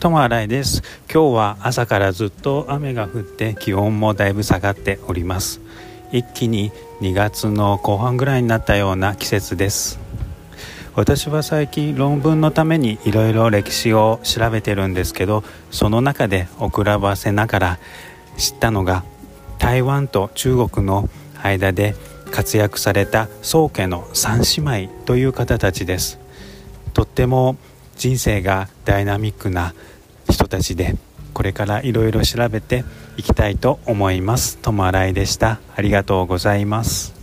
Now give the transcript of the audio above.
トマライです。今日は朝からずっと雨が降って気温もだいぶ下がっております。一気に2月の後半ぐらいになったような季節です。私は最近論文のためにいろいろ歴史を調べてるんですけど、その中で遅らばせながら知ったのが、台湾と中国の間で活躍された宋家の三姉妹という方たちです。とっても人生がダイナミックな人たちで、これからいろいろ調べていきたいと思います。ともあらいでした。ありがとうございます。